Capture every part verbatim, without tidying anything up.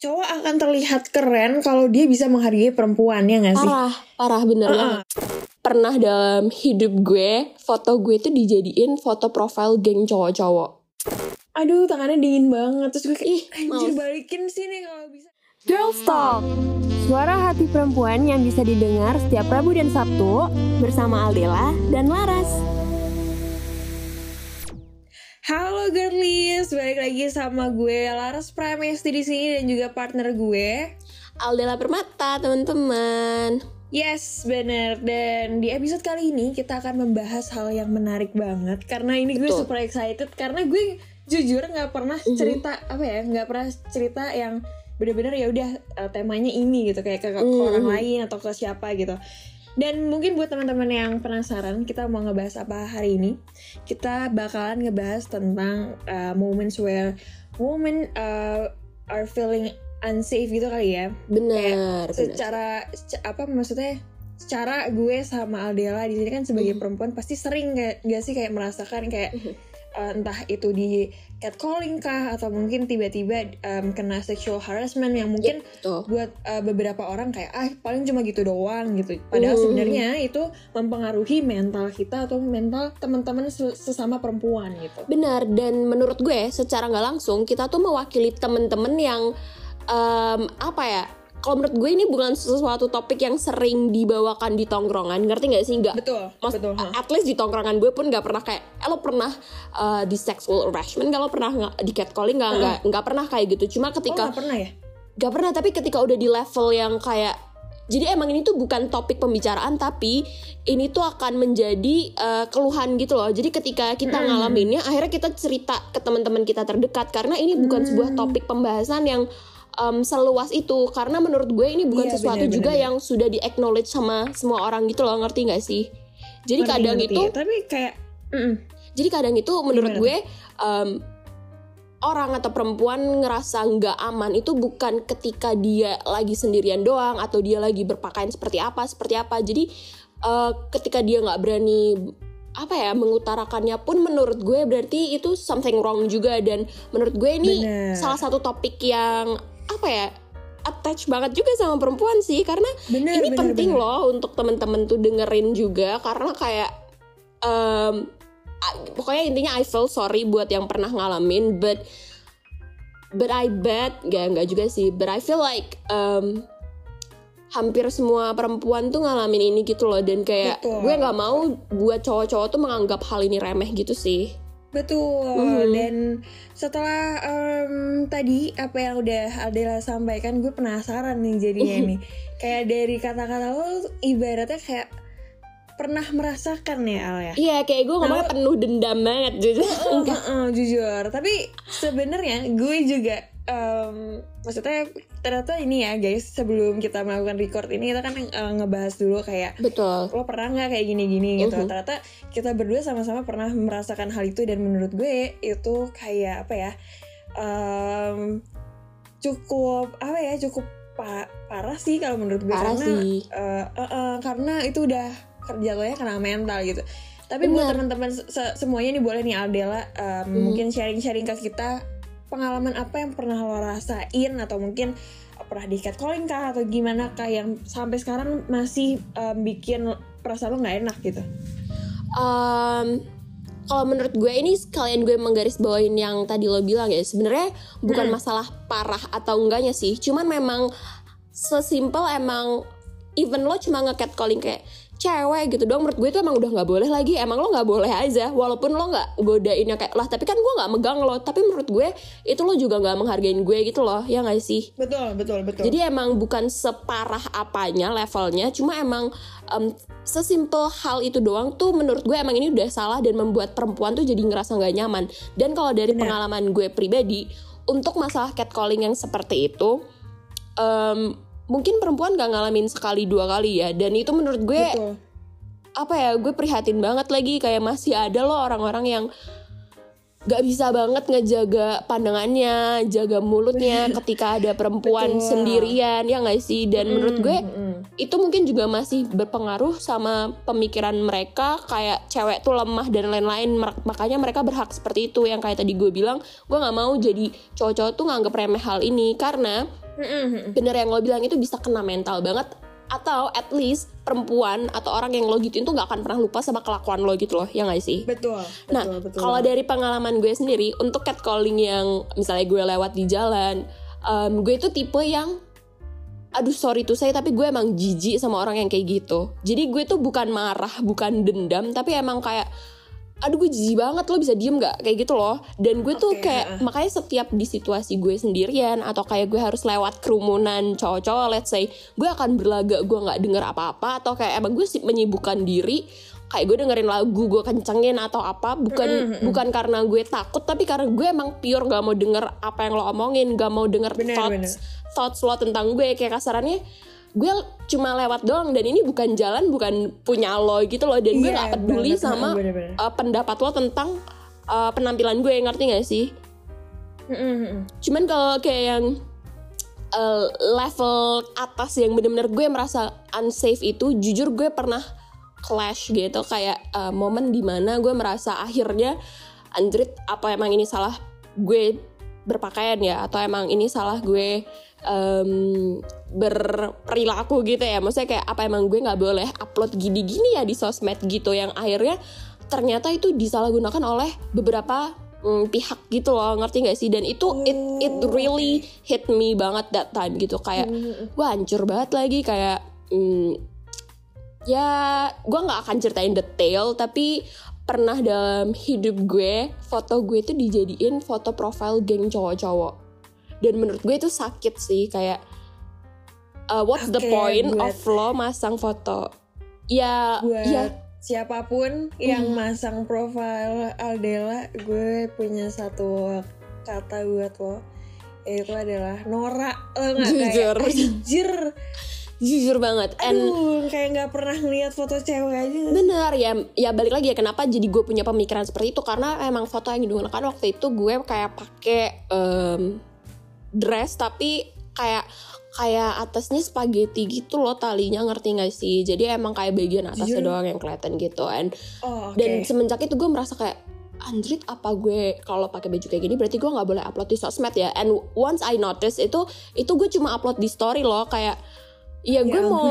cowok akan terlihat keren kalau dia bisa menghargai perempuan, ya nggak sih? Parah, parah bener uh-uh. banget. Pernah dalam hidup gue, foto gue tuh dijadiin foto profil geng cowok-cowok. Aduh, tangannya dingin banget. Terus gue kayak, ih, anjir, balikin sini kalau bisa. Girls Talk, suara hati perempuan yang bisa didengar setiap Rabu dan Sabtu bersama Aldela dan Laras. Halo girlies, balik lagi sama gue Laras Permesti di sini dan juga partner gue Aldela Permata, teman-teman. Yes, bener. Dan di episode kali ini kita akan membahas hal yang menarik banget. Karena ini gue Betul. super excited. Karena gue jujur gak pernah cerita mm-hmm. apa ya, gak pernah cerita yang benar-benar ya udah uh, temanya ini gitu, kayak ke, ke mm-hmm. orang lain atau ke siapa gitu. Dan mungkin buat teman-teman yang penasaran kita mau ngebahas apa hari ini, kita bakalan ngebahas tentang uh, moments where women uh, are feeling unsafe gitu kali ya. Benar. Secara bener. apa maksudnya? Secara gue sama Aldela di sini kan sebagai mm. perempuan pasti sering gak, gak sih kayak merasakan kayak mm. uh, entah itu di catcalling kah atau mungkin tiba-tiba um, kena sexual harassment yang mungkin yep, buat uh, beberapa orang kayak ah paling cuma gitu doang gitu. Padahal mm. sebenarnya itu mempengaruhi mental kita atau mental teman-teman sesama perempuan gitu. Benar. Dan menurut gue secara nggak langsung kita tuh mewakili teman-teman yang Um, apa ya, kalau menurut gue ini bukan sesuatu topik yang sering dibawakan di tongkrongan, ngerti gak sih? Enggak. Betul, Mas, betul huh? At least di tongkrongan gue pun gak pernah kayak eh lo pernah uh, di sexual harassment, kalau pernah gak, di catcalling gak, uh-huh. gak, gak pernah kayak gitu. Cuma ketika oh, gak pernah ya? Gak pernah, tapi ketika udah di level yang kayak, jadi emang ini tuh bukan topik pembicaraan, tapi ini tuh akan menjadi uh, keluhan gitu loh. Jadi ketika kita mm. ngalaminnya, akhirnya kita cerita ke teman-teman kita terdekat, karena ini bukan mm. sebuah topik pembahasan yang Um, seluas itu, karena menurut gue ini bukan yeah, sesuatu bener, juga bener. yang sudah di-acknowledge sama semua orang gitu loh, ngerti gak sih? Jadi ngerti, kadang ngerti, itu ya, tapi kayak mm-mm. jadi kadang itu menurut Gimana? gue um, orang atau perempuan ngerasa gak aman itu bukan ketika dia lagi sendirian doang atau dia lagi berpakaian seperti apa, seperti apa. Jadi uh, ketika dia gak berani apa ya mengutarakannya pun, menurut gue berarti itu something wrong juga. Dan menurut gue ini bener. salah satu topik yang apa ya, attach banget juga sama perempuan sih, karena bener, ini bener, penting bener. loh untuk temen-temen tuh dengerin juga, karena kayak um, pokoknya intinya I feel sorry buat yang pernah ngalamin, but but I bet gak, gak juga sih, but I feel like um, hampir semua perempuan tuh ngalamin ini gitu loh. Dan kayak Betul. gue gak mau buat cowok-cowok tuh menganggap hal ini remeh gitu sih. Betul, mm-hmm. dan setelah um, tadi apa yang udah Aldela sampaikan, gue penasaran nih jadinya nih. Kayak dari kata-kata lo, ibaratnya kayak pernah merasakan ya Al ya? Iya, kayak gue ngomongnya nah, penuh dendam banget, jujur. Uh, uh, uh, jujur, tapi sebenarnya gue juga, um, maksudnya ternyata ini ya guys, sebelum kita melakukan record ini, kita kan uh, ngebahas dulu kayak Betul. lo pernah gak kayak gini-gini gitu. Uh-huh. Ternyata kita berdua sama-sama pernah merasakan hal itu, dan menurut gue itu kayak apa ya, um, cukup apa ya, cukup pa- parah sih kalau menurut gue. Parah karena, sih. Uh, uh, uh, karena itu udah jatuhnya kena mental gitu. Tapi Bener. buat teman-teman semuanya nih, boleh nih Aldela um, hmm. mungkin sharing-sharing ke kita pengalaman apa yang pernah lo rasain, atau mungkin pernah di catcalling kah atau gimana kah yang sampai sekarang masih um, bikin perasaan lo nggak enak gitu. Um, kalau menurut gue ini sekalian gue menggarisbawain yang tadi lo bilang ya, sebenarnya bukan hmm. masalah parah atau enggaknya sih, cuman memang sesimpel emang even lo cuma nge-catcalling kayak cewek gitu doang, menurut gue itu emang udah nggak boleh lagi. Emang lo nggak boleh aja, walaupun lo nggak godainnya kayak lah tapi kan gue nggak megang lo, tapi menurut gue itu lo juga nggak menghargain gue gitu loh, ya nggak sih? Betul, betul, betul. Jadi emang bukan separah apanya levelnya, cuma emang um, sesimpel hal itu doang tuh menurut gue emang ini udah salah dan membuat perempuan tuh jadi ngerasa nggak nyaman. Dan kalau dari Bener. pengalaman gue pribadi untuk masalah catcalling yang seperti itu, um, mungkin perempuan gak ngalamin sekali dua kali ya. Dan itu menurut gue Betul. apa ya, gue prihatin banget lagi. Kayak masih ada loh orang-orang yang gak bisa banget ngejaga pandangannya, jaga mulutnya ketika ada perempuan Betul. sendirian, ya gak sih? Dan mm, menurut gue mm. itu mungkin juga masih berpengaruh sama pemikiran mereka, kayak cewek tuh lemah dan lain-lain. Makanya mereka berhak seperti itu. Yang kayak tadi gue bilang, gue gak mau jadi cowok-cowok tuh nganggep remeh hal ini, karena Mm-hmm. Bener yang lo bilang, itu bisa kena mental banget. Atau at least perempuan atau orang yang lo gituin tuh gak akan pernah lupa sama kelakuan lo gitu loh, ya gak sih? Betul, betul. Nah, kalau dari pengalaman gue sendiri, untuk catcalling yang misalnya gue lewat di jalan, um, gue itu tipe yang, aduh sorry tuh saya, tapi gue emang jijik sama orang yang kayak gitu. Jadi gue tuh bukan marah, bukan dendam, tapi emang kayak, aduh gue jijik banget, lo bisa diem gak? Kayak gitu loh. Dan gue okay. tuh kayak, makanya setiap di situasi gue sendirian atau kayak gue harus lewat kerumunan cowok-cowok, let's say, gue akan berlagak gue gak denger apa-apa, atau kayak emang gue menyibukkan diri, kayak gue dengerin lagu, gue kencengin atau apa. Bukan mm-hmm. bukan karena gue takut, tapi karena gue emang pure gak mau denger apa yang lo omongin, gak mau denger bener, thoughts, bener. thoughts lo tentang gue. Kayak kasarannya gue cuma lewat doang, dan ini bukan jalan, bukan punya lo gitu loh. Dan yeah, gue gak peduli bener, sama bener, bener. Uh, pendapat lo tentang uh, penampilan gue, ngerti gak sih? Mm-hmm. Cuman kalau kayak yang uh, level atas yang benar-benar gue merasa unsafe itu, jujur gue pernah clash gitu. Kayak uh, momen dimana gue merasa akhirnya, Andrit, apa emang ini salah gue berpakaian ya? Atau emang ini salah gue Um, berperilaku gitu ya? Maksudnya kayak, apa emang gue gak boleh upload gini-gini ya di sosmed gitu? Yang akhirnya ternyata itu disalahgunakan oleh beberapa mm, pihak gitu loh, ngerti gak sih? Dan itu it, it really hit me banget that time gitu. Kayak gue hancur banget lagi. Kayak mm, ya gue gak akan ceritain detail, tapi pernah dalam hidup gue, foto gue itu dijadiin foto profile geng cowok-cowok. Dan menurut gue itu sakit sih, kayak uh, what's okay, the point of lo masang foto? Ya, buat ya. Siapapun hmm. yang masang profil Aldela, gue punya satu kata buat lo, yaitu adalah norak. Lo nggak kayak jujur, jujur banget. Aduh, and kayak nggak pernah ngeliat foto cewek aja. Bener ya, ya balik lagi ya, kenapa jadi gue punya pemikiran seperti itu, karena emang foto yang digunakan waktu itu gue kayak pakai Um, dress tapi kayak kayak atasnya spaghetti gitu loh talinya, ngerti gak sih? Jadi emang kayak bagian atasnya doang yang kelihatan gitu. And oh, okay. dan semenjak itu gue merasa kayak, Andrit, apa gue kalau pakai baju kayak gini berarti gue nggak boleh upload di sosmed ya? And once I notice itu itu gue cuma upload di story loh, kayak ya gue yeah. mau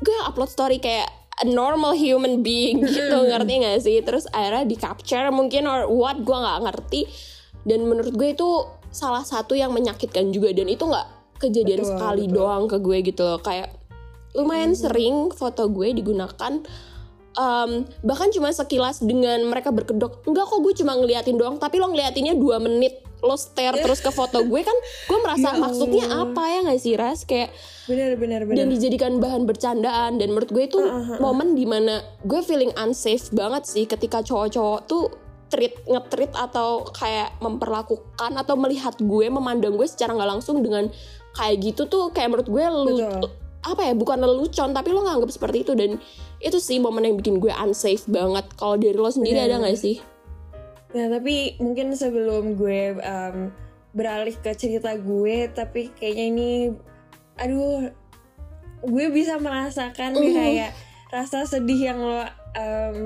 gue upload story kayak a normal human being gitu, ngerti gak sih? Terus akhirnya di capture mungkin or what, gue nggak ngerti. Dan menurut gue itu salah satu yang menyakitkan juga, dan itu nggak kejadian betul, sekali betul. doang ke gue gitu loh. Kayak lumayan mm-hmm. sering foto gue digunakan, um, bahkan cuma sekilas dengan mereka berkedok, enggak kok gue cuma ngeliatin doang, tapi lo ngeliatinnya dua menit, lo stare terus ke foto gue kan, gue merasa ya, maksudnya apa ya nggak sih, Ras? Kayak bener, bener, bener. Dan dijadikan bahan bercandaan. Dan menurut gue itu uh-huh. momen dimana gue feeling unsafe banget sih, ketika cowok-cowok tuh treat, ngetreat atau kayak memperlakukan atau melihat gue, memandang gue secara gak langsung dengan kayak gitu tuh, kayak menurut gue lu, apa ya, bukan lelucon, tapi lo nganggap seperti itu. Dan itu sih momen yang bikin gue unsafe banget. Kalau dari lo sendiri ya, ada gak sih? Nah tapi mungkin sebelum gue um, beralih ke cerita gue, tapi kayaknya ini, aduh, gue bisa merasakan uh. kayak rasa sedih yang lo um,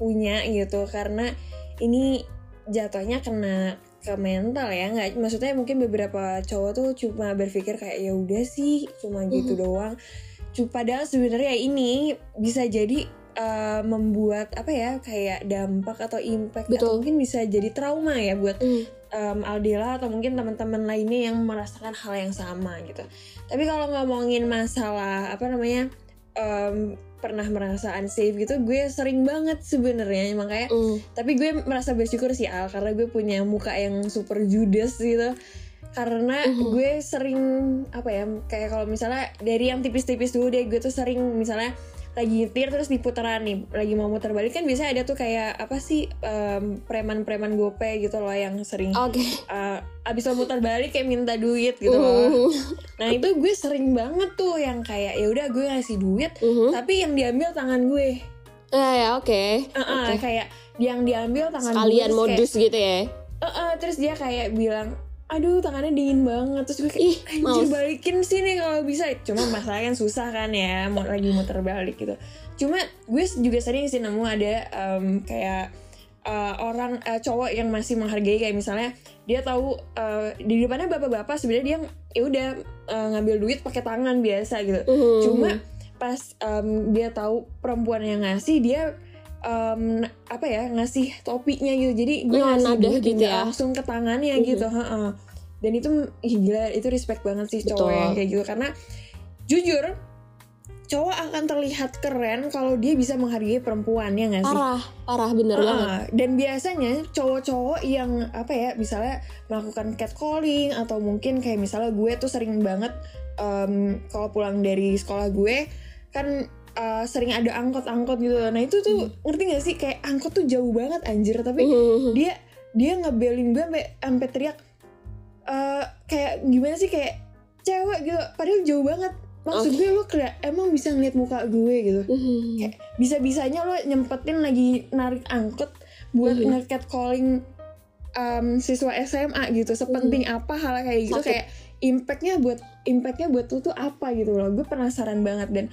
punya gitu, karena ini jatuhnya kena ke mental ya, nggak, maksudnya mungkin beberapa cowok tuh cuma berpikir kayak ya udah sih cuma gitu mm-hmm. doang. Padahal sebenarnya ini bisa jadi uh, membuat apa ya, kayak dampak atau impact, betul. Atau mungkin bisa jadi trauma ya buat mm. um, Aldela atau mungkin teman-teman lainnya yang merasakan hal yang sama gitu. Tapi kalau ngomongin masalah apa namanya um, pernah merasa unsafe gitu, gue sering banget sebenarnya, makanya uh. tapi gue merasa bersyukur sih Al, karena gue punya muka yang super judes gitu, karena uh-huh. gue sering apa ya, kayak kalau misalnya dari yang tipis-tipis dulu deh, gue tuh sering misalnya lagi nyetir terus diputeran nih, lagi mau muter balik kan biasanya ada tuh kayak apa sih um, preman-preman gope gitu loh yang sering okay. uh, abis lo muter balik kayak minta duit gitu loh. Uh. Nah itu gue sering banget tuh yang kayak ya udah gue ngasih duit uh-huh. tapi yang diambil tangan gue. Eh uh, ya oke. Okay. Uh-uh, okay. Kayak yang diambil tangan sekalian gue. Sekalian modus kayak, gitu ya. Uh-uh, terus dia kayak bilang, aduh tangannya dingin banget. Terus gue kayak, ih, anjir balikin sini kalau bisa. Cuma masalahnya kan susah kan ya, mau lagi muter balik gitu. Cuma gue juga sering sih nemu ada um, kayak uh, orang uh, cowok yang masih menghargai, kayak misalnya dia tahu uh, di depannya bapak-bapak, sebenarnya dia ya udah uh, ngambil duit pakai tangan biasa gitu. Uhum. Cuma pas um, dia tahu perempuan yang ngasih, dia um, apa ya ngasih topinya gitu. Jadi gue ya, ngasih duit gitu ya, langsung ke tangannya uhum. gitu. Ha-ha. Dan itu gila, itu respect banget sih cowok yang kayak gitu, karena jujur cowok akan terlihat keren kalau dia bisa menghargai perempuannya nggak sih? Parah, parah bener uh, banget. Dan biasanya cowok-cowok yang apa ya, misalnya melakukan catcalling atau mungkin kayak misalnya gue tuh sering banget um, kalau pulang dari sekolah gue kan uh, sering ada angkot-angkot gitu. Nah itu tuh hmm. ngerti nggak sih, kayak angkot tuh jauh banget anjir, tapi hmm. dia dia ngebelin gue sampai sampai teriak uh, kayak gimana sih, kayak cewek gitu, padahal jauh banget. Maksud gue lo kira emang bisa ngeliat muka gue gitu, mm-hmm. kayak bisa-bisanya lo nyempetin lagi narik angkut buat mm-hmm. nge-cat calling um, siswa S M A gitu. Sepenting mm-hmm. apa hal kayak gitu, Sakit. kayak impactnya buat impactnya buat lo tuh apa gitu loh. Gue penasaran banget, dan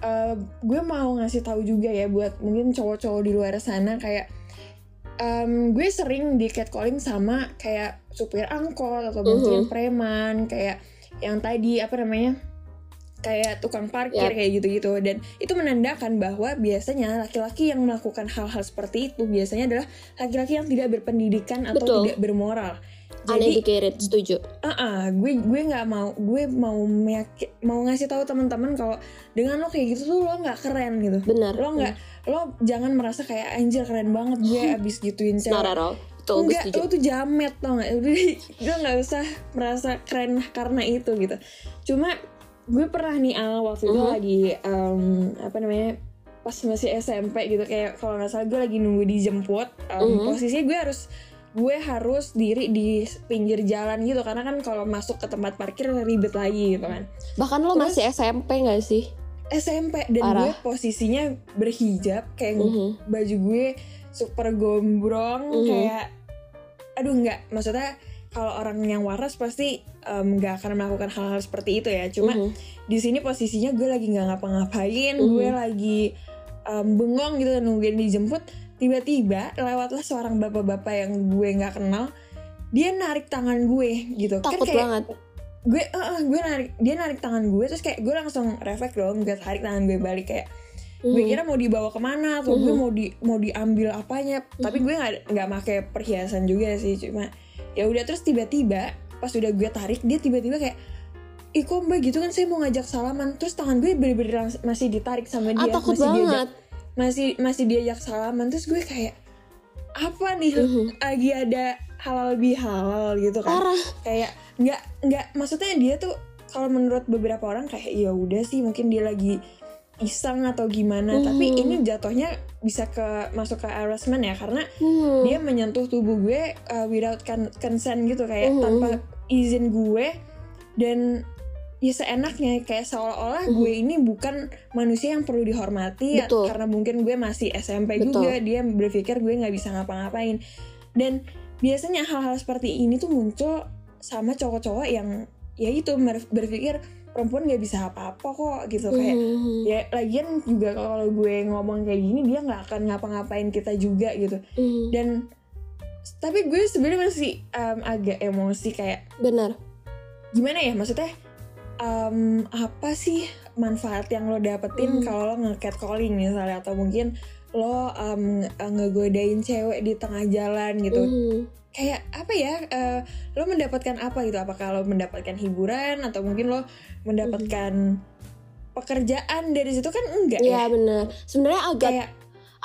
uh, gue mau ngasih tahu juga ya buat mungkin cowok-cowok di luar sana, kayak um, gue sering di cat calling sama kayak supir angkot atau mungkin mm-hmm. preman, kayak yang tadi apa namanya, kayak tukang parkir, yep. kayak gitu-gitu. Dan itu menandakan bahwa biasanya laki-laki yang melakukan hal-hal seperti itu biasanya adalah laki-laki yang tidak berpendidikan atau Betul. tidak bermoral. Jadi, uneducated, setuju. Uh-uh, gue gue nggak mau, gue mau meyaki, mau ngasih tahu teman-teman kalau dengan lo kayak gitu tuh lo nggak keren gitu. Benar. Lo nggak, hmm. lo jangan merasa kayak anjir keren banget gue abis gituin cewek. Enggak, lo tuh jamet tau nggak? Lo nggak usah merasa keren karena itu gitu. Cuma gue pernah nih Al, waktu itu uh-huh. lagi um, apa namanya pas masih S M P gitu, kayak kalau nggak salah gue lagi nunggu dijemput, um, uh-huh. posisinya gue harus gue harus diri di pinggir jalan gitu, karena kan kalau masuk ke tempat parkir ribet lagi gitu kan. Bahkan lo terus, masih S M P nggak sih? S M P, dan Parah. gue posisinya berhijab, kayak uh-huh. baju gue super gombrong, uh-huh. kayak aduh nggak, maksudnya kalau orang yang waras pasti nggak um, akan melakukan hal-hal seperti itu ya. Cuma uh-huh. di sini posisinya gue lagi nggak ngapa-ngapain, uh-huh. gue lagi um, bengong gitu nungguin dijemput. Tiba-tiba lewatlah seorang bapak-bapak yang gue nggak kenal. Dia narik tangan gue gitu. Takut kan kayak, banget. Gue, uh, gue narik, dia narik tangan gue, terus kayak gue langsung refleks dong, gue tarik tangan gue balik kayak. Mm. Gue kira mau dibawa kemana atau mm. gue mau di mau diambil apanya, mm. tapi gue nggak nggak pakai perhiasan juga sih, cuma ya udah. Terus tiba-tiba pas udah gue tarik, dia tiba-tiba kayak, ih kok mbak gitu kan, saya mau ngajak salaman, terus tangan gue bener-bener langs- masih ditarik sama dia, ah, masih banget. diajak masih masih diajak salaman. Terus gue kayak apa nih, mm-hmm. lagi ada halal bihalal gitu kan. Parah. Kayak nggak nggak maksudnya dia tuh kalau menurut beberapa orang kayak ya udah sih mungkin dia lagi iseng atau gimana, hmm. tapi ini jatuhnya bisa ke masuk ke harassment ya, karena hmm. dia menyentuh tubuh gue uh, without consent gitu, kayak hmm. tanpa izin gue, dan ya seenaknya, kayak seolah-olah hmm. gue ini bukan manusia yang perlu dihormati. Betul. Karena mungkin gue masih S M P. Betul. Juga dia berpikir gue nggak bisa ngapa-ngapain, dan biasanya hal-hal seperti ini tuh muncul sama cowok-cowok yang ya itu berpikir perempuan gak bisa apa-apa kok gitu, kayak mm. ya lagian juga kalau gue ngomong kayak gini dia nggak akan ngapa-ngapain kita juga gitu. mm. Dan tapi gue sebenarnya masih um, agak emosi, kayak benar gimana ya, maksudnya um, apa sih manfaat yang lo dapetin mm. kalau lo nge-catcalling misalnya, atau mungkin lo um, ngegodain cewek di tengah jalan gitu. mm. Kayak apa ya, uh, lo mendapatkan apa gitu, apakah lo mendapatkan hiburan atau mungkin lo mendapatkan mm-hmm. pekerjaan dari situ kan, enggak ya? Iya benar. Sebenarnya agak kayak,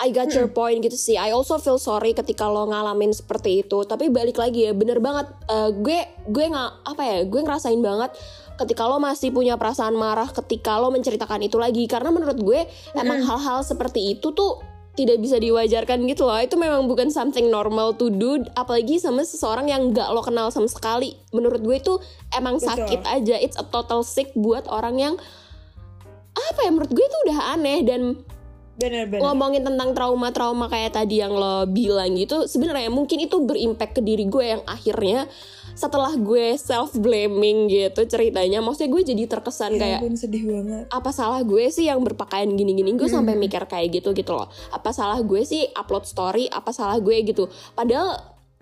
I got mm-hmm. your point gitu sih. I also feel sorry ketika lo ngalamin seperti itu. Tapi balik lagi ya, bener banget, uh, gue gue nggak apa ya, gue ngerasain banget ketika lo masih punya perasaan marah ketika lo menceritakan itu lagi, karena menurut gue mm-hmm. emang hal-hal seperti itu tuh tidak bisa diwajarkan gitu loh. Itu memang bukan something normal to do, apalagi sama seseorang yang gak lo kenal sama sekali. Menurut gue itu emang Betul. sakit aja. It's a total sick buat orang yang apa ya, menurut gue itu udah aneh. Dan bener, bener. ngomongin tentang trauma-trauma kayak tadi yang lo bilang gitu, sebenarnya mungkin itu berimpact ke diri gue yang akhirnya setelah gue self blaming gitu ceritanya, maksudnya gue jadi terkesan ya, kayak sedih banget. Apa salah gue sih yang berpakaian gini-gini, gue hmm. sampai mikir kayak gitu gitu loh. Apa salah gue sih upload story, apa salah gue gitu. Padahal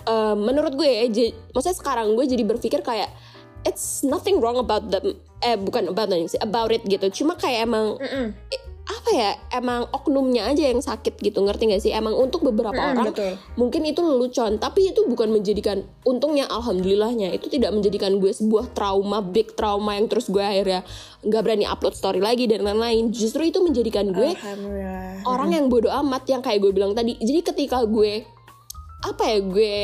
uh, menurut gue j- maksudnya sekarang gue jadi berpikir kayak it's nothing wrong about them eh bukan about nothing sih, about it gitu. Cuma kayak emang mm-mm. apa ya, emang oknumnya aja yang sakit gitu, ngerti gak sih? Emang untuk beberapa mm-mm, orang betul. Mungkin itu lelucon, tapi itu bukan menjadikan, untungnya alhamdulillahnya itu tidak menjadikan gue sebuah trauma, big trauma yang terus gue akhirnya gak berani upload story lagi dan lain-lain. Justru itu menjadikan gue orang yang bodo amat, yang kayak gue bilang tadi. Jadi ketika gue apa ya, gue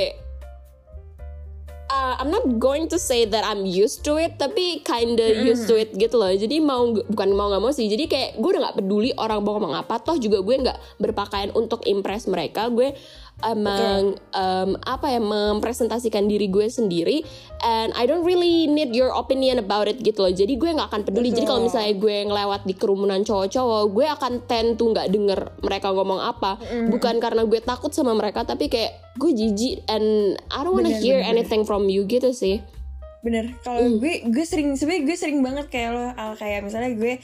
Uh, I'm not going to say that I'm used to it, tapi kinda mm. used to it gitu loh. Jadi mau bukan mau nggak mau sih. Jadi kayak gue udah nggak peduli orang mau ngomong apa, toh juga gue nggak berpakaian untuk impress mereka. Gue emang okay. um, apa ya, mempresentasikan diri gue sendiri. And I don't really need your opinion about it gitu loh. Jadi gue nggak akan peduli. Betul. Jadi kalau misalnya gue ngelewat di kerumunan cowok-cowok, gue akan tend to nggak denger mereka ngomong apa. Mm. Bukan karena gue takut sama mereka, tapi kayak gue jijik and I don't wanna bener, hear bener, anything bener. From you gitu sih. Bener. Kalau mm. gue gue sering sebenarnya gue sering banget kayak lo al kayak misalnya gue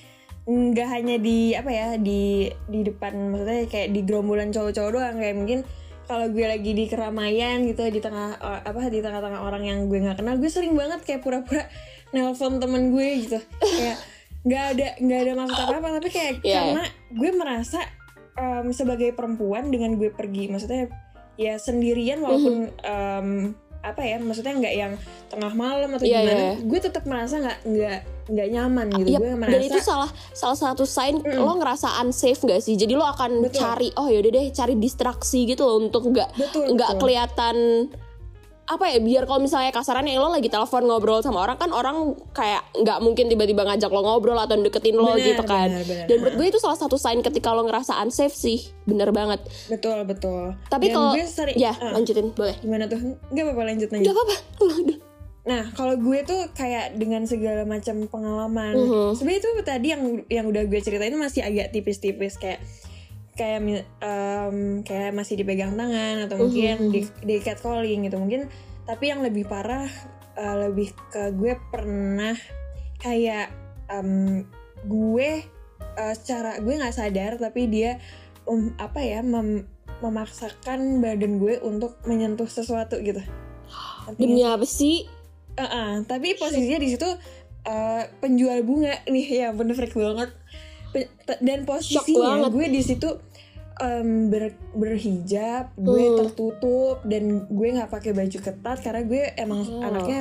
nggak hanya di apa ya di di depan, maksudnya kayak di gerombolan cowok-cowok doang, kayak mungkin kalau gue lagi di keramaian gitu, di tengah apa di tengah-tengah orang yang gue nggak kenal, gue sering banget kayak pura-pura nelpon temen gue gitu. Kayak nggak ada nggak ada maksud apa-apa, tapi kayak yeah. karena gue merasa um, sebagai perempuan dengan gue pergi, maksudnya ya sendirian walaupun mm-hmm. um, apa ya, maksudnya nggak yang tengah malam atau yeah, gimana, yeah. gue tetap merasa nggak nggak nggak nyaman gitu. Yep. Gue merasa dan itu salah salah satu sign mm. lo ngerasa unsafe nggak sih? Jadi lo akan betul. Cari oh yaudah deh cari distraksi gitu loh untuk nggak nggak kelihatan apa ya, biar kalau misalnya kasarannya lo lagi telepon ngobrol sama orang kan, orang kayak nggak mungkin tiba-tiba ngajak lo ngobrol atau deketin lo bener, gitu kan bener, bener. Dan menurut gue itu salah satu sign ketika lo ngerasa unsafe sih, bener banget betul betul. Tapi kalau seri- ya ah, lanjutin boleh gimana tuh, nggak apa-apa lanjut lanjut nggak apa-apa. Nah kalau gue tuh kayak dengan segala macam pengalaman uh-huh. sebenarnya itu tadi yang yang udah gue ceritain masih agak tipis-tipis, kayak kayak um, kayak masih dipegang tangan atau mungkin di, di catcalling gitu mungkin. Tapi yang lebih parah uh, lebih ke gue pernah kayak um, gue uh, secara gue nggak sadar tapi dia um, apa ya mem, memaksakan badan gue untuk menyentuh sesuatu gitu. Demi apa sih? Uh-uh, tapi posisinya di situ uh, penjual bunga nih, ya bener freak banget. Dan posisinya gue di situ um, ber, berhijab, gue hmm. tertutup dan gue nggak pakai baju ketat karena gue emang hmm. anaknya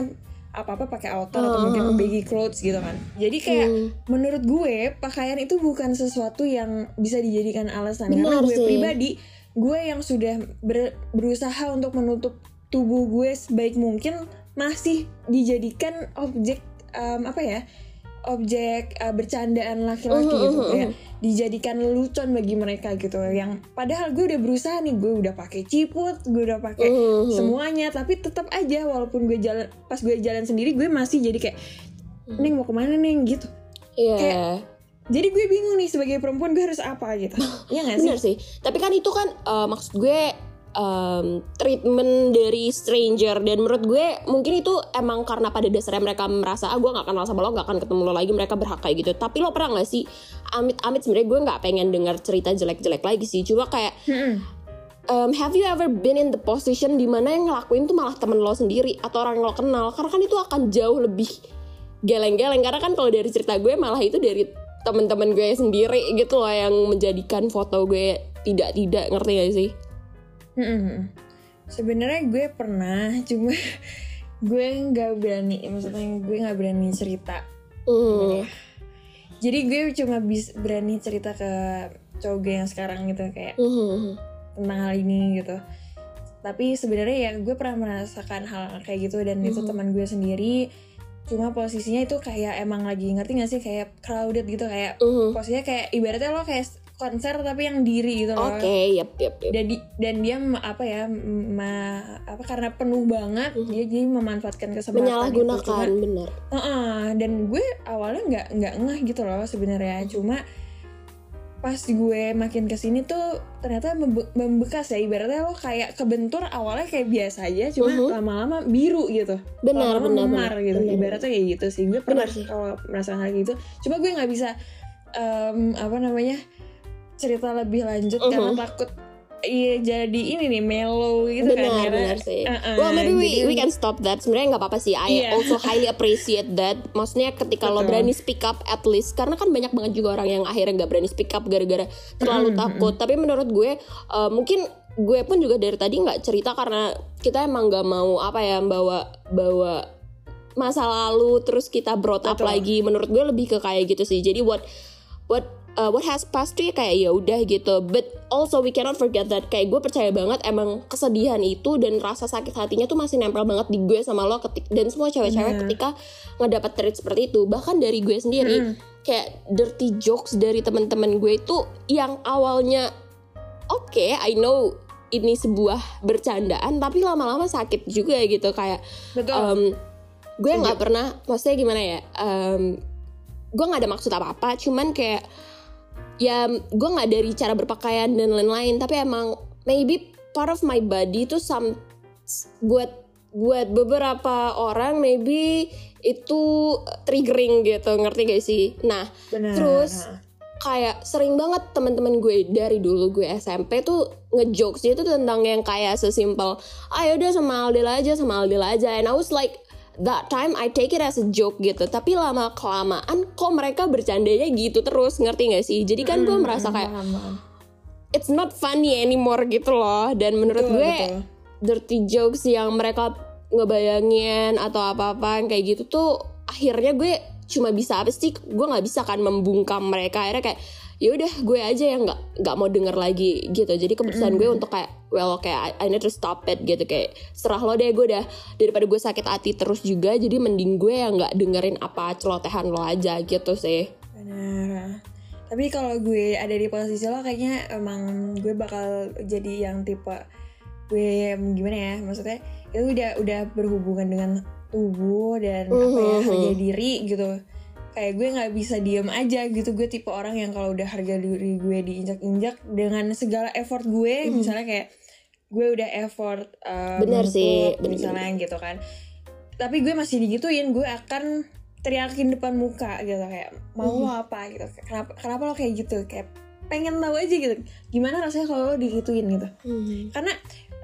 apa-apa pakai outer hmm. atau mungkin baggy clothes gitu kan. Jadi kayak hmm. menurut gue pakaian itu bukan sesuatu yang bisa dijadikan alasan. Benar, karena gue sih. Pribadi gue yang sudah ber, berusaha untuk menutup tubuh gue sebaik mungkin masih dijadikan objek um, apa ya? objek uh, bercandaan laki-laki uh, gitu, kayak uh, uh. dijadikan lelucon bagi mereka gitu. Yang padahal gue udah berusaha nih, gue udah pakai ciput, gue udah pakai uh, uh, uh. semuanya, tapi tetap aja walaupun gue jalan, pas gue jalan sendiri gue masih jadi kayak Neng mau kemana Neng gitu. Iya. Yeah. Jadi gue bingung nih sebagai perempuan gue harus apa gitu. Iya nggak sih? Bener sih. Tapi kan itu kan uh, maksud gue Um, treatment dari stranger, dan menurut gue mungkin itu emang karena pada dasarnya mereka merasa ah gue nggak kenal sama lo, nggak akan ketemu lo lagi, mereka berhak kayak gitu. Tapi lo pernah nggak sih, amit-amit sebenarnya gue nggak pengen dengar cerita jelek-jelek lagi sih, cuma kayak um, have you ever been in the position dimana yang ngelakuin tuh malah temen lo sendiri atau orang yang lo kenal? Karena kan itu akan jauh lebih geleng-geleng, karena kan kalau dari cerita gue malah itu dari temen-temen gue sendiri gitu loh yang menjadikan foto gue tidak-tidak, ngerti gak sih? Hmm, sebenarnya gue pernah, cuma gue nggak berani, maksudnya gue nggak berani cerita. Uh. Jadi gue cuma bis berani cerita ke cowok gue yang sekarang gitu kayak uh. tentang hal ini gitu. Tapi sebenarnya ya gue pernah merasakan hal kayak gitu dan uh. itu teman gue sendiri. Cuma posisinya itu kayak emang lagi, ngerti nggak sih, kayak crowded gitu, kayak uh. posisinya kayak ibaratnya lo kayak konser tapi yang diri gitu loh. Oke, okay, yep, yep, yep. Dan, di, dan dia apa ya, ma, apa karena penuh banget, mm-hmm. dia jadi memanfaatkan kesempatan. Menyalahgunakan, gitu. Benar. Uh-uh, dan gue awalnya nggak nggak ngeh gitu loh sebenarnya. Cuma pas gue makin kesini tuh ternyata membe- membekas ya. Ibaratnya lo kayak kebentur awalnya kayak biasa aja, cuma uh-huh. lama-lama biru gitu. Benar, benar, memar gitu. Benar. Ibaratnya kayak gitu sih. Gue pernah kalau merasakan hal gitu. Cuma gue nggak bisa um, apa namanya? cerita lebih lanjut uh-huh. karena takut iya jadi ini nih mellow gitu bener, kan. Benar sih. Uh-uh, well maybe we jadi, we can stop that. Sebenarnya nggak apa-apa sih. I yeah. also highly appreciate that. Maksudnya ketika betul. Lo berani speak up at least, karena kan banyak banget juga orang yang akhirnya nggak berani speak up gara-gara terlalu mm-hmm. takut. Tapi menurut gue uh, mungkin gue pun juga dari tadi nggak cerita karena kita emang nggak mau apa ya bawa bawa masa lalu terus kita brought up betul. Lagi. Menurut gue lebih ke kayak gitu sih. Jadi what what Uh, what has passed tuh ya kayak ya udah gitu, but also we cannot forget that kayak gue percaya banget emang kesedihan itu dan rasa sakit hatinya tuh masih nempel banget di gue sama lo ketik dan semua cewek-cewek yeah. ketika ngedapat treat seperti itu. Bahkan dari gue sendiri mm. kayak dirty jokes dari teman-teman gue itu yang awalnya oke okay, I know ini sebuah bercandaan tapi lama-lama sakit juga gitu kayak betul. Um, gue nggak pernah maksudnya gimana ya um, gue nggak ada maksud apa-apa cuman kayak ya gue nggak dari cara berpakaian dan lain-lain tapi emang maybe part of my body itu some buat buat beberapa orang maybe itu triggering gitu ngerti gak sih? Nah bener. Terus kayak sering banget teman-teman gue dari dulu gue S M P tuh ngejokesnya tuh tentang yang kayak sesimpel ayo udah sama Aldela aja sama Aldela aja and I was like that time I take it as a joke gitu. Tapi lama-kelamaan kok mereka bercandanya gitu terus. Ngerti gak sih? Jadi kan gue merasa kayak it's not funny anymore gitu loh. Dan menurut betul, gue betul. Dirty jokes yang mereka ngebayangin atau apa-apaan kayak gitu tuh akhirnya gue cuma bisa apa sih? Gue gak bisa kan membungkam mereka. Akhirnya kayak yaudah gue aja yang gak, gak mau denger lagi gitu. Jadi keputusan mm. gue untuk kayak well kayak I, I need to stop it gitu. Kayak serah lo deh gue udah daripada gue sakit hati terus juga. Jadi mending gue yang gak dengerin apa celotehan lo aja gitu sih. Benar. Tapi kalau gue ada di posisi lo kayaknya emang gue bakal jadi yang tipe gue gimana ya maksudnya itu udah, udah berhubungan dengan tubuh dan uh-huh. apa ya harga diri gitu. Kayak gue gak bisa diem aja gitu. Gue tipe orang yang kalau udah harga diri gue diinjak-injak dengan segala effort gue mm. misalnya kayak gue udah effort um, bener sih untuk, bener. Misalnya gitu kan tapi gue masih digituin gue akan teriakin depan muka gitu kayak mau mm. lo apa gitu kenapa, kenapa lo kayak gitu kayak pengen tahu aja gitu gimana rasanya kalau lo digituin gitu mm. karena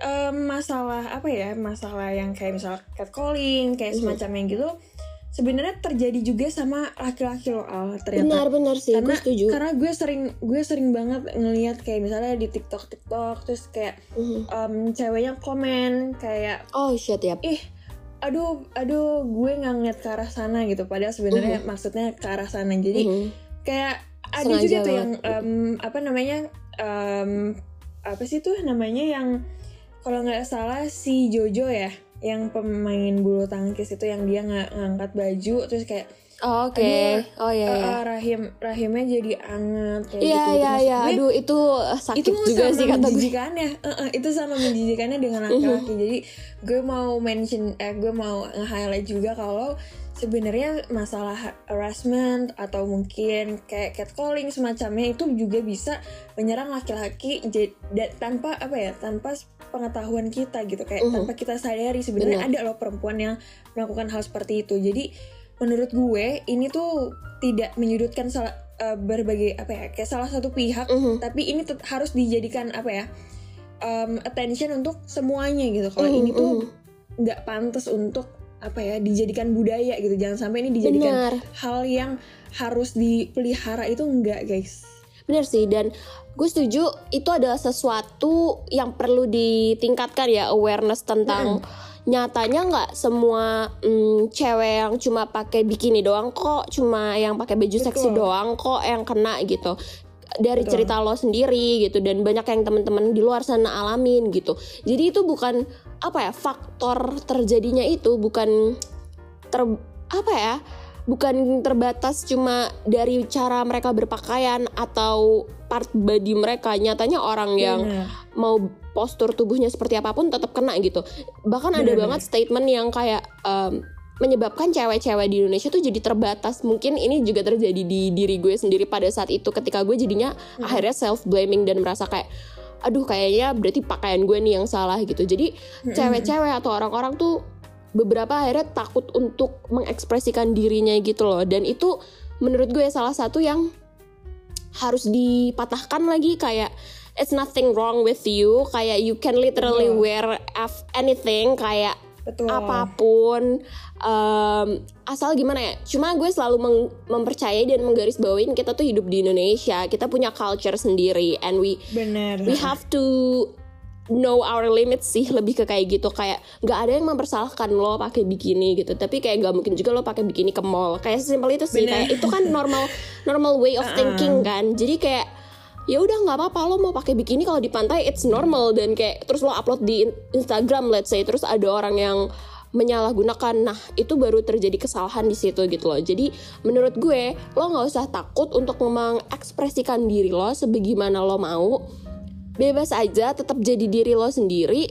um, masalah apa ya masalah yang kayak misalnya catcalling kayak mm. semacam yang gitu sebenarnya terjadi juga sama laki-laki lo Al ternyata. Benar-benar sih, karena, gue setuju. Karena gue sering gue sering banget ngelihat kayak misalnya di TikTok TikTok terus kayak mm-hmm. um, ceweknya komen kayak oh shit ya. Yep. Ih, aduh aduh gue nggak ngeliat ke arah sana gitu. Padahal sebenarnya mm-hmm. maksudnya ke arah sana. Jadi mm-hmm. kayak ada sengaja juga tuh yang um, apa namanya um, apa sih tuh namanya yang kalau nggak salah si Jojo ya. Yang pemain bulu tangkis itu yang dia ng- ngangkat baju terus kayak oh, oke okay. oh ya yeah, uh, yeah. rahim rahimnya jadi anget kayak yeah, gitu yeah, yeah. Gue, aduh itu sakit itu juga sih kata gue uh-uh, itu sama menjijikannya dengan laki-laki jadi gue mau mention eh, gue mau nge-highlight juga kalau sebenarnya masalah harassment atau mungkin kayak catcalling semacamnya itu juga bisa menyerang laki-laki j- d- tanpa apa ya tanpa pengetahuan kita gitu kayak uh-huh. tanpa kita sadari sebenarnya ada loh perempuan yang melakukan hal seperti itu jadi menurut gue ini tuh tidak menyudutkan salah, uh, berbagai apa ya kayak salah satu pihak uh-huh. tapi ini tet- harus dijadikan apa ya um, attention untuk semuanya gitu kalau uh-huh. ini tuh nggak pantas untuk apa ya dijadikan budaya gitu jangan sampai ini dijadikan benar. Hal yang harus dipelihara itu enggak guys benar sih dan gue setuju itu adalah sesuatu yang perlu ditingkatkan ya awareness tentang hmm. nyatanya nggak semua mm, cewek yang cuma pakai bikini doang kok cuma yang pakai baju betul. Seksi doang kok yang kena gitu dari betul. Cerita lo sendiri gitu dan banyak yang teman-teman di luar sana alamin gitu jadi itu bukan apa ya faktor terjadinya itu bukan ter apa ya bukan terbatas cuma dari cara mereka berpakaian atau part body mereka nyatanya orang yang yeah. mau postur tubuhnya seperti apapun tetap kena gitu bahkan yeah. ada banget statement yang kayak um, menyebabkan cewek-cewek di Indonesia tuh jadi terbatas. Mungkin ini juga terjadi di diri gue sendiri pada saat itu ketika gue jadinya hmm. akhirnya self-blaming dan merasa kayak aduh kayaknya berarti pakaian gue nih yang salah gitu. Jadi hmm. cewek-cewek atau orang-orang tuh beberapa akhirnya takut untuk mengekspresikan dirinya gitu loh. Dan itu menurut gue salah satu yang harus dipatahkan lagi kayak it's nothing wrong with you, kayak you can literally yeah. wear f anything, kayak betul. Apapun, um, asal gimana ya. Cuma gue selalu meng- mempercayai dan menggarisbawain kita tuh hidup di Indonesia, kita punya culture sendiri, and we Bener. we have to know our limits sih, lebih ke kayak gitu. Kayak nggak ada yang mempersalahkan lo pakai bikini gitu, tapi kayak nggak mungkin juga lo pakai bikini ke mall, kayak sesimpel itu sih. Bener. Kayak itu kan normal normal way of uh-uh. thinking kan, jadi kayak ya udah nggak apa-apa lo mau pakai bikini kalau di pantai, it's normal. Dan kayak terus lo upload di Instagram let's say, terus ada orang yang menyalahgunakan, nah itu baru terjadi kesalahan di situ gitu loh. Jadi menurut gue lo nggak usah takut untuk mengekspresikan diri lo sebagaimana lo mau, bebas aja, tetap jadi diri lo sendiri.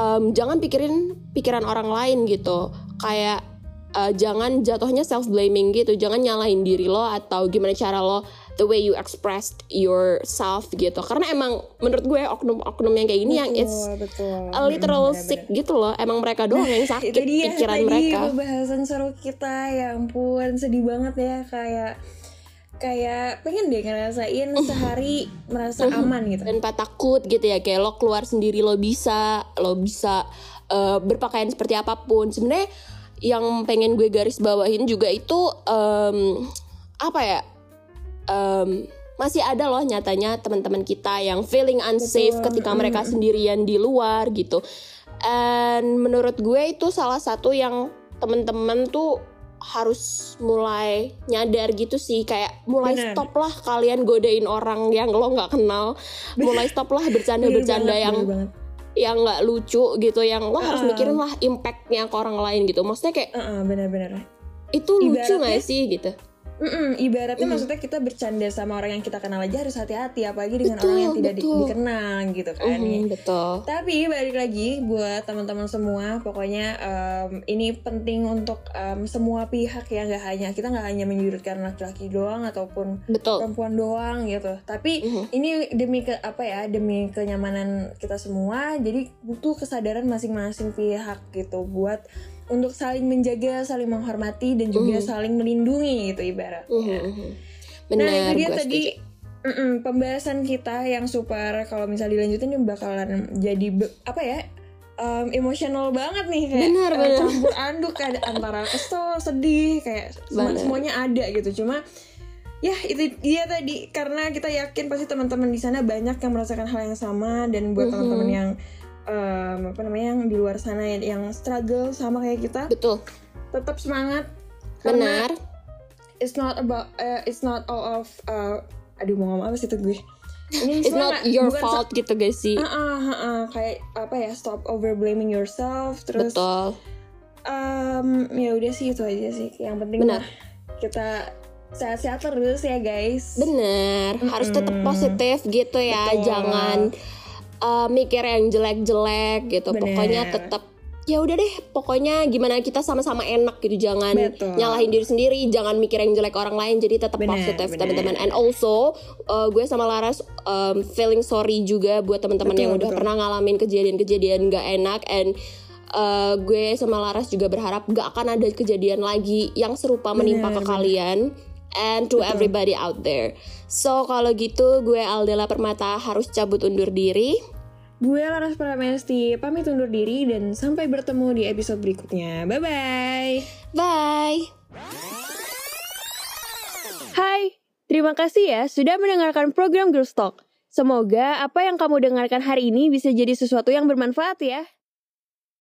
Um, jangan pikirin pikiran orang lain gitu, kayak uh, jangan jatuhnya self blaming gitu, jangan nyalahin diri lo atau gimana cara lo the way you expressed yourself gitu. Karena emang menurut gue oknum-oknum yang kayak gini betul, yang it's betul. a literal bener, sick bener. gitu loh. Emang mereka doang yang sakit dia, pikiran tadi mereka. Itu pembahasan seru kita, ya ampun sedih banget ya, kayak kayak pengen deh ngerasain sehari merasa aman gitu. Dan pak takut gitu ya, kayak lo keluar sendiri lo bisa, lo bisa uh, berpakaian seperti apapun. Sebenarnya yang pengen gue garis bawahin juga itu um, apa ya? Um, masih ada loh nyatanya teman-teman kita yang feeling unsafe Betul. ketika mereka sendirian di luar gitu. And menurut gue itu salah satu yang teman-teman tuh harus mulai nyadar gitu sih, kayak mulai Bener. stop lah kalian godain orang yang lo nggak kenal, mulai stop lah bercanda-bercanda yang banget. yang nggak lucu gitu, yang lo uh-uh. harus mikirin lah impactnya ke orang lain gitu. Maksudnya kayak uh-uh, benar-benar itu lucu nggak sih gitu. Mm-mm, ibaratnya mm. maksudnya kita bercanda sama orang yang kita kenal aja harus hati-hati, apalagi dengan betul, orang yang tidak di- dikenal gitu kan. Mm, betul. Tapi balik lagi buat teman-teman semua, pokoknya um, ini penting untuk um, semua pihak ya, nggak hanya kita nggak hanya menyudutkan laki-laki doang ataupun betul. perempuan doang gitu. Tapi mm-hmm. ini demi ke apa ya, demi kenyamanan kita semua. Jadi butuh kesadaran masing-masing pihak gitu buat untuk saling menjaga, saling menghormati, dan juga uhum. saling melindungi gitu ibarat. Uhum. Benar. Nah itu dia tadi pembahasan kita yang super, kalau misalnya dilanjutin ini bakalan jadi be- apa ya? Um, emosional banget nih, kayak bener, uh, bener. campur aduk kayak antara kesel, sedih, kayak bener. semuanya ada gitu. Cuma ya itu dia tadi, karena kita yakin pasti teman-teman di sana banyak yang merasakan hal yang sama, dan buat uhum. teman-teman yang Um, apa namanya yang di luar sana yang, yang struggle sama kayak kita, betul, tetap semangat, benar. It's not about uh, it's not all of uh, aduh mau ngomong apa sih itu gue ini it's not your bukan fault so- gitu guys sih uh, uh, uh, uh, kayak apa ya, stop over blaming yourself. Terus betul um, ya udah sih itu aja sih yang penting, benar, kita sehat-sehat terus ya guys, benar, harus tetap positif gitu ya, betul. Jangan Uh, mikir yang jelek-jelek gitu. Bener. Pokoknya tetap ya udah deh, pokoknya gimana kita sama-sama enak gitu. Jangan Betul. nyalahin diri sendiri, jangan mikir yang jelek orang lain. Jadi tetap positif teman-teman. And also uh, gue sama Laras um, feeling sorry juga buat teman-teman yang udah betul. pernah ngalamin kejadian-kejadian gak enak. And uh, gue sama Laras juga berharap gak akan ada kejadian lagi yang serupa menimpa bener, ke bener. kalian and to Betul. everybody out there. So kalau gitu gue Aldela Permata harus cabut undur diri. Gue Laras Permesti pamit undur diri, dan sampai bertemu di episode berikutnya. Bye bye. Bye. Hai, terima kasih ya sudah mendengarkan program Girls Talk. Semoga apa yang kamu dengarkan hari ini bisa jadi sesuatu yang bermanfaat ya.